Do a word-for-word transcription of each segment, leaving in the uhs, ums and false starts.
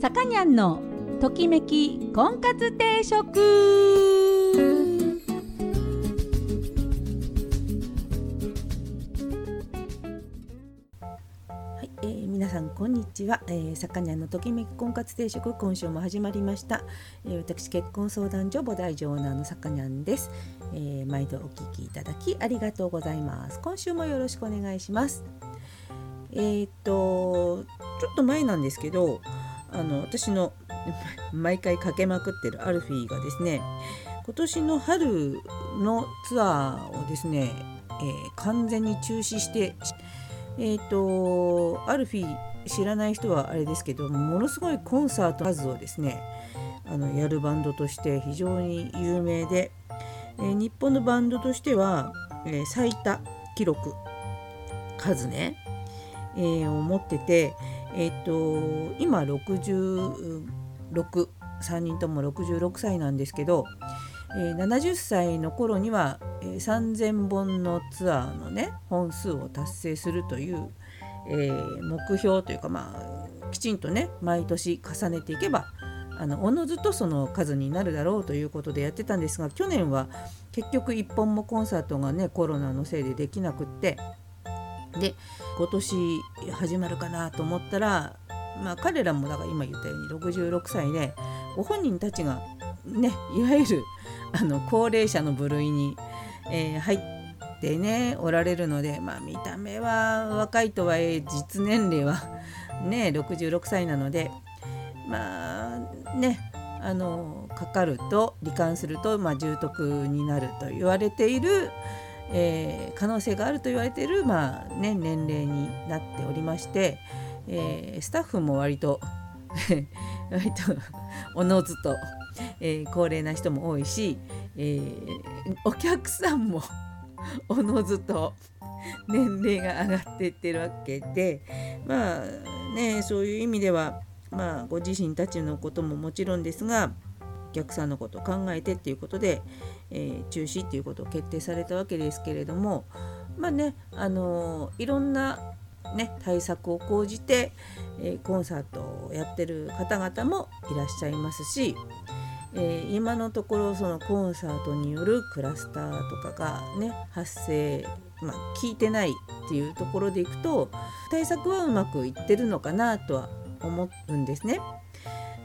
さかにゃんのときめき婚活定食。はい、えー、皆さんこんにちは。さかにゃんのときめき婚活定食、今週も始まりました。えー、私、結婚相談所母大女オーナーのさかにゃんです。えー、毎度お聞きいただきありがとうございます。今週もよろしくお願いします。えー、っとちょっと前なんですけど、あの私の毎回かけまくってるアルフィーがですね、今年の春のツアーをですね、えー、完全に中止して、えー、とアルフィー知らない人はあれですけど、ものすごいコンサートの数をですね、あのやるバンドとして非常に有名で、えー、日本のバンドとしては、えー、最多記録数ね、えー、を持ってて、えー、と今ろくじゅうろく さんにんともろくじゅうろくさいなんですけど、えー、ななじゅっさいの頃には、えー、さんぜんぼんのツアーのね本数を達成するという、えー、目標というか、まあきちんとね毎年重ねていけばあのおのずとその数になるだろうということでやってたんですが、去年は結局いっぽんもコンサートがねコロナのせいでできなくって、で今年始まるかなと思ったら、まあ、彼らもだから今言ったようにろくじゅうろくさいでご本人たちが、ね、いわゆるあの高齢者の部類に、えー、入って、ね、おられるので、まあ、見た目は若いとはいえ実年齢は、ね、ろくじゅうろくさいなので、まあね、あのかかると罹患すると、まあ、重篤になると言われている、えー、可能性があると言われている、まあね、年齢になっておりまして、えー、スタッフも割と割とおのずと、えー、高齢な人も多いし、えー、お客さんもおのずと年齢が上がっていってるわけで、まあね、そういう意味では、まあ、ご自身たちのことももちろんですが、お客さんのことを考えてっていうことで、えー、中止っていうことを決定されたわけですけれども、まあね、あのー、いろんな、ね、対策を講じて、えー、コンサートをやってる方々もいらっしゃいますし、えー、今のところそのコンサートによるクラスターとかが、ね、発生、まあ、効いてないっていうところでいくと、対策はうまくいってるのかなとは思うんですね。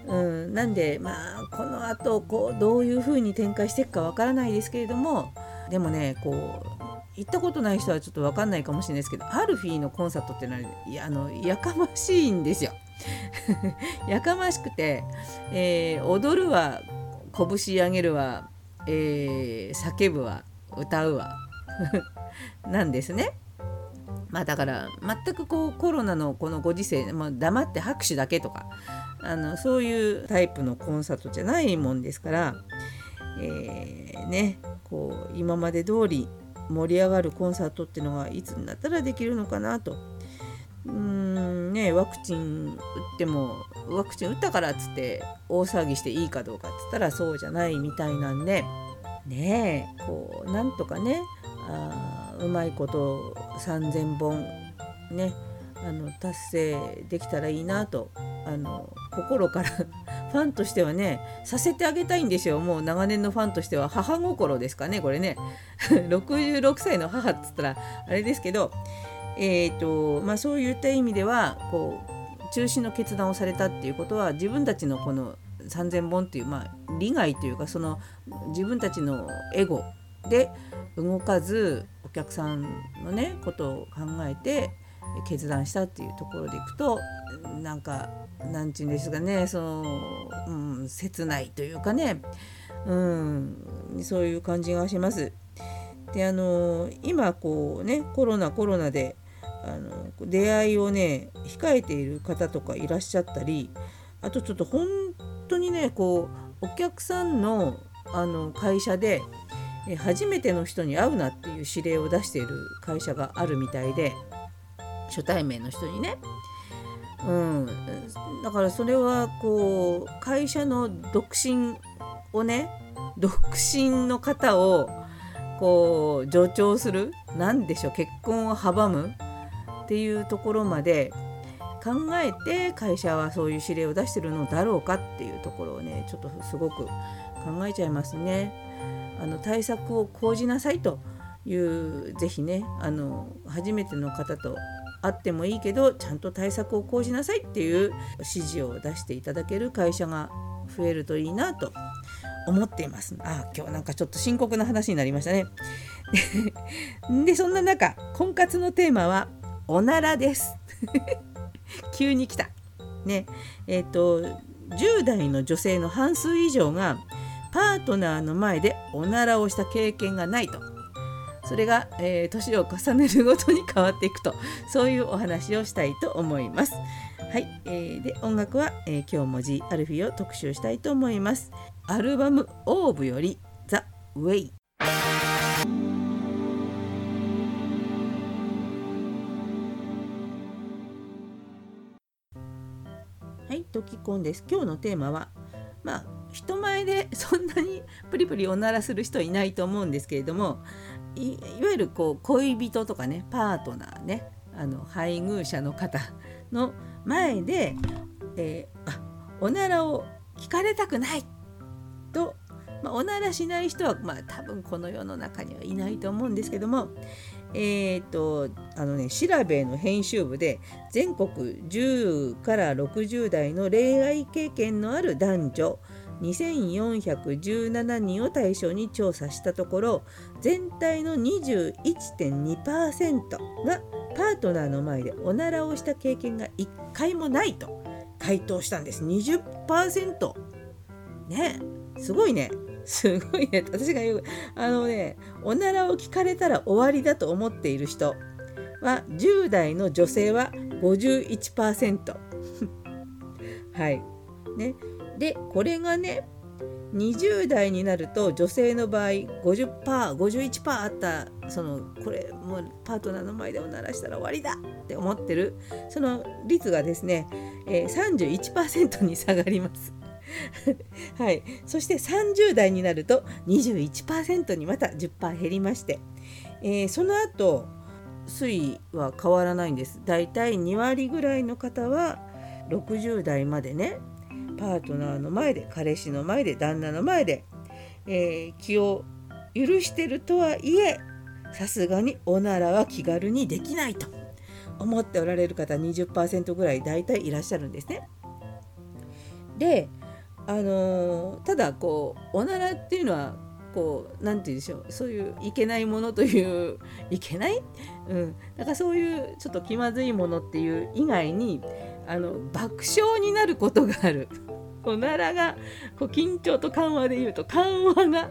うん、なんで、まあ、このあとどういうふうに展開していくかわからないですけれども、でもね、こう行ったことない人はちょっとわかんないかもしれないですけど、アルフィーのコンサートってのは や, あのやかましいんですよやかましくて、えー、踊るは拳上げるは、えー、叫ぶは歌うはなんですね。まあ、だから全くこうコロナのこのご時世、まあ、黙って拍手だけとか、あのそういうタイプのコンサートじゃないもんですから、えーね、こう今まで通り盛り上がるコンサートっていうのがいつになったらできるのかなと。うーん、ね、ワクチン打ってもワクチン打ったからっつって大騒ぎしていいかどうかっつったらそうじゃないみたいなんで、ね、こうなんとかね、あうまいことさんぜんぼん、ね、あの達成できたらいいなと、あの心からファンとしてはねさせてあげたいんですよ。もう長年のファンとしては母心ですかね、これねろくじゅうろくさいの母っつったらあれですけど、えーとまあ、そういった意味ではこう中止の決断をされたっていうことは、自分たちのこのさんぜんぼんっていう、まあ、利害というか、その自分たちのエゴで動かず、お客さんのねことを考えて決断したっていうところでいくと、なんかなんちゅうんですかね、その、うん、切ないというかね、うん、そういう感じがします。で、あの今こうねコロナコロナであの出会いをね控えている方とかいらっしゃったり、あとちょっと本当にねこうお客さんのあの会社で初めての人に会うなっていう指令を出している会社があるみたいで、初対面の人にね、うん、だからそれはこう会社の独身をね、独身の方をこう助長する、なんでしょう、結婚を阻むっていうところまで考えて会社はそういう指令を出してるのだろうかっていうところをね、ちょっとすごく考えちゃいますね。あの対策を講じなさいという、ぜひね、あの初めての方とあってもいいけどちゃんと対策を講じなさいっていう指示を出していただける会社が増えるといいなと思っています。あ、今日なんかちょっと深刻な話になりましたね。で、そんな中、婚活のテーマはおならです。急に来た。ね、えっと、じゅう代の女性の半数以上がパートナーの前でおならをした経験がないと。それが、えー、年を重ねるごとに変わっていくと、そういうお話をしたいと思います。はい、えー、で音楽は、えー、今日も The Alfee を特集したいと思います。アルバム「オーブ」より「The Way」。はい、ときこんです。今日のテーマは、まあ人前でそんなにプリプリおならする人いないと思うんですけれども、い, いわゆるこう恋人とかね、パートナーね、あの配偶者の方の前で、えー、あおならを聞かれたくないと、まあ、おならしない人は、まあ、多分この世の中にはいないと思うんですけども、えーとあのね、調べの編集部で全国じゅうからろくじゅう代の恋愛経験のある男女にせんよんひゃくじゅうななにんを対象に調査したところ、全体の にじゅういってんにパーセント がパートナーの前でおならをした経験がいっかいもないと回答したんです。 にじゅっパーセント ね、すごいね、すごいね。私が言う、あのね、おならを聞かれたら終わりだと思っている人は、じゅう代の女性は ごじゅういちパーセント はいね。でこれがね、にじゅう代になると女性の場合 ごじゅっパーセントごじゅういちパーセント あった、そのこれもうパートナーの前でおならしたら終わりだって思ってるその率がですね、えー、さんじゅういちパーセント に下がりますはい。そしてさんじゅう代になると にじゅういちパーセント にまた じゅっパーセント 減りまして、えー、その後推移は変わらないんです。だいたいにわりぐらいの方はろくじゅう代までね、パートナーの前で、彼氏の前で、旦那の前で、えー、気を許してるとはいえ、さすがにおならは気軽にできないと思っておられる方 にじゅっパーセント ぐらいだいたいいらっしゃるんですね。で、あのー、ただこうおならっていうのはこう、なんて言うんでしょう、そういういけないものといういけない、うん、なんかそういうちょっと気まずいものっていう以外に、あの爆笑になることがある。おならがこう緊張と緩和でいうと緩和が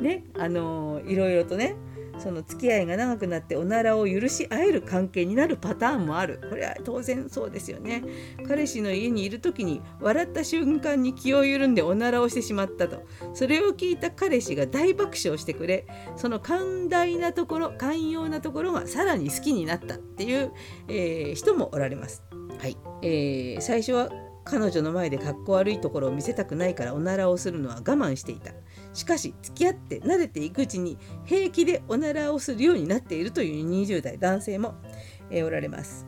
ね、あのー、いろいろとね、その付き合いが長くなっておならを許し合える関係になるパターンもある。これは当然そうですよね。彼氏の家にいる時に笑った瞬間に気を緩んでおならをしてしまったと、それを聞いた彼氏が大爆笑してくれ、その寛大なところ、寛容なところがさらに好きになったっていう、えー、人もおられます。はい、えー、最初は彼女の前でかっこ悪いところを見せたくないからおならをするのは我慢していた。しかし付き合って慣れていくうちに平気でおならをするようになっているというにじゅう代男性も、えー、おられます。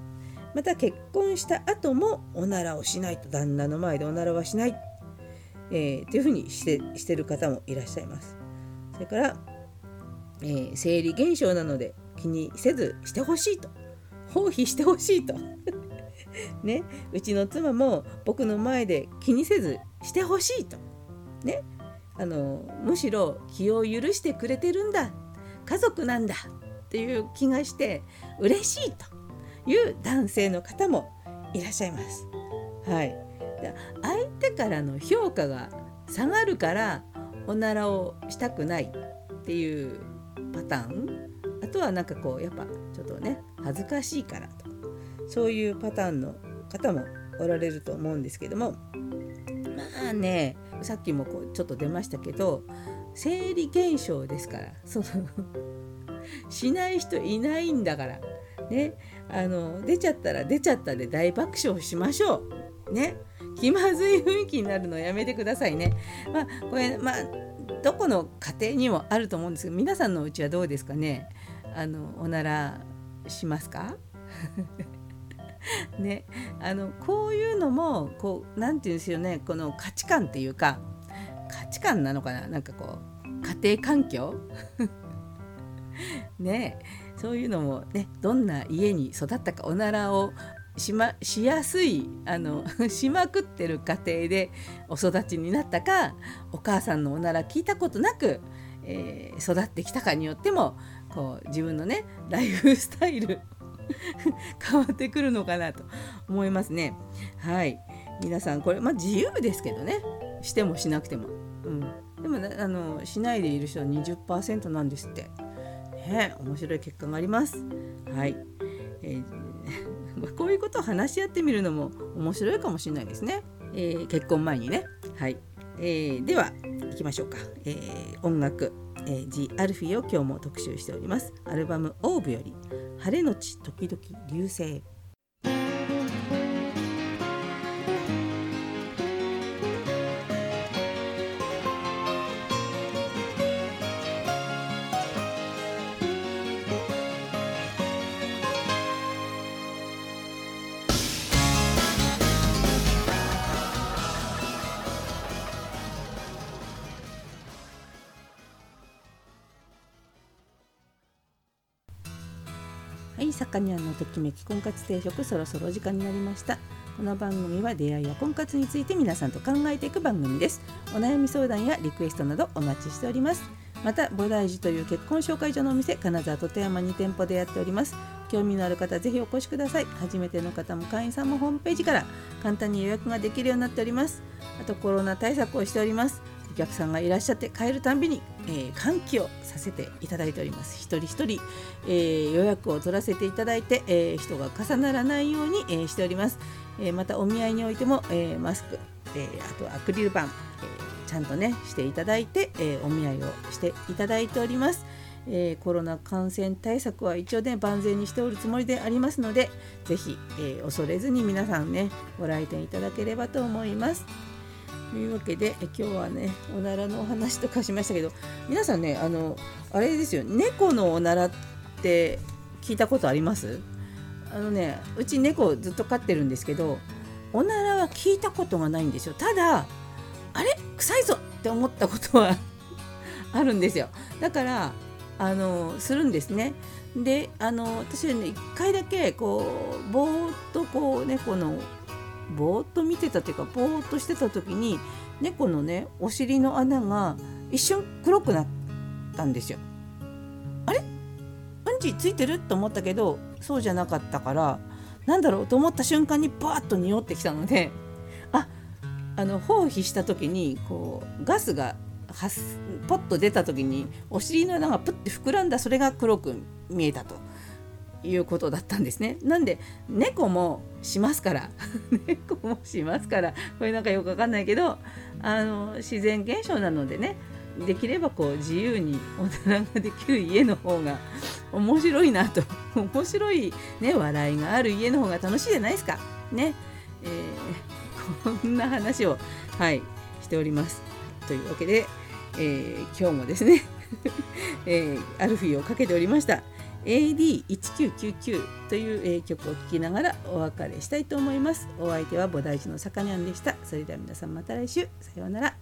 また結婚した後もおならをしないと、旦那の前でおならはしない、えー、というふうにして、してる方もいらっしゃいます。それから、えー、生理現象なので気にせずしてほしいと、放棄してほしいとね、うちの妻も僕の前で気にせずしてほしいと、ね、あのむしろ気を許してくれてるんだ、家族なんだっていう気がして嬉しいという男性の方もいらっしゃいます。はい、相手からの評価が下がるからおならをしたくないっていうパターン、あとはなんかこうやっぱちょっとね恥ずかしいからと、そういうパターンの方もおられると思うんですけども、まあね、さっきもこうちょっと出ましたけど、生理現象ですから、そのしない人いないんだからね、あの出ちゃったら出ちゃったで大爆笑しましょうね。気まずい雰囲気になるのやめてくださいね。まあこれ、まあどこの家庭にもあると思うんですけど、皆さんのうちはどうですかね。あのおならしますかね、あのこういうのもこうなんていうんですよね、この価値観っていうか価値観なのかな、なんかこう家庭環境ね、そういうのもね、どんな家に育ったかおならをしましやすいあのしまくってる家庭でお育ちになったか、お母さんのおなら聞いたことなく、えー、育ってきたかによってもこう自分のねライフスタイル変わってくるのかなと思いますね。はい、皆さんこれ、まあ、自由ですけどね、してもしなくても、うん、でも、ね、あのしないでいる人は にじゅっパーセント なんですって、ね、面白い結果があります。はい、えーこういうことを話し合ってみるのも面白いかもしれないですね、えー、結婚前にね。はい、えー、では行きましょうか、えー、音楽、えー、The Alfee を今日も特集しております。アルバムオーブより晴れのち時々流星。はい、さかにゃんのときめき婚活定食、そろそろ時間になりました。この番組は出会いや婚活について皆さんと考えていく番組です。お悩み相談やリクエストなどお待ちしております。また菩提寺という結婚紹介所のお店、金沢と富山に店舗でやっております。興味のある方ぜひお越しください。初めての方も会員さんもホームページから簡単に予約ができるようになっております。あとコロナ対策をしております。お客さんがいらっしゃって帰るたんびに、えー、換気をさせていただいております。一人一人、えー、予約を取らせていただいて、えー、人が重ならないように、えー、しております、えー、またお見合いにおいても、えー、マスク、えー、あとはアクリル板、えー、ちゃんとねしていただいて、えー、お見合いをしていただいております。えー、コロナ感染対策は一応ね万全にしておるつもりでありますので、ぜひ、えー、恐れずに皆さんねご来店いただければと思います。というわけで今日はねおならのお話とかしましたけど、皆さんねあのあれですよ、猫のおならって聞いたことあります？あのね、うち猫ずっと飼ってるんですけど、おならは聞いたことがないんですよ。ただあれ臭いぞって思ったことはあるんですよ。だからあのするんですね。であの私はねいっかいだけこうぼーっとこう猫のぼーっと見てたというかぼーっとしてた時に猫のねお尻の穴が一瞬黒くなったんですよ。あれうんちついてると思ったけどそうじゃなかったから、なんだろうと思った瞬間にバーッと匂ってきたので、ああの放屁した時にこうガスがポッと出た時にお尻の穴がプッて膨らんだ、それが黒く見えたということだったんですね。なんで猫もしますから猫もしますから、これなんかよくわかんないけどあの自然現象なのでね、できればこう自由におならができる家の方が面白いなと面白いね笑いがある家の方が楽しいじゃないですかね、えー、こんな話をはいしております。というわけで、えー、今日もですね、えー、アルフィーをかけておりました エーディーせんきゅうひゃくきゅうじゅうきゅう という、えー、曲を聴きながらお別れしたいと思います。お相手は菩提寺のさかにゃんでした。それでは皆さんまた来週。さようなら。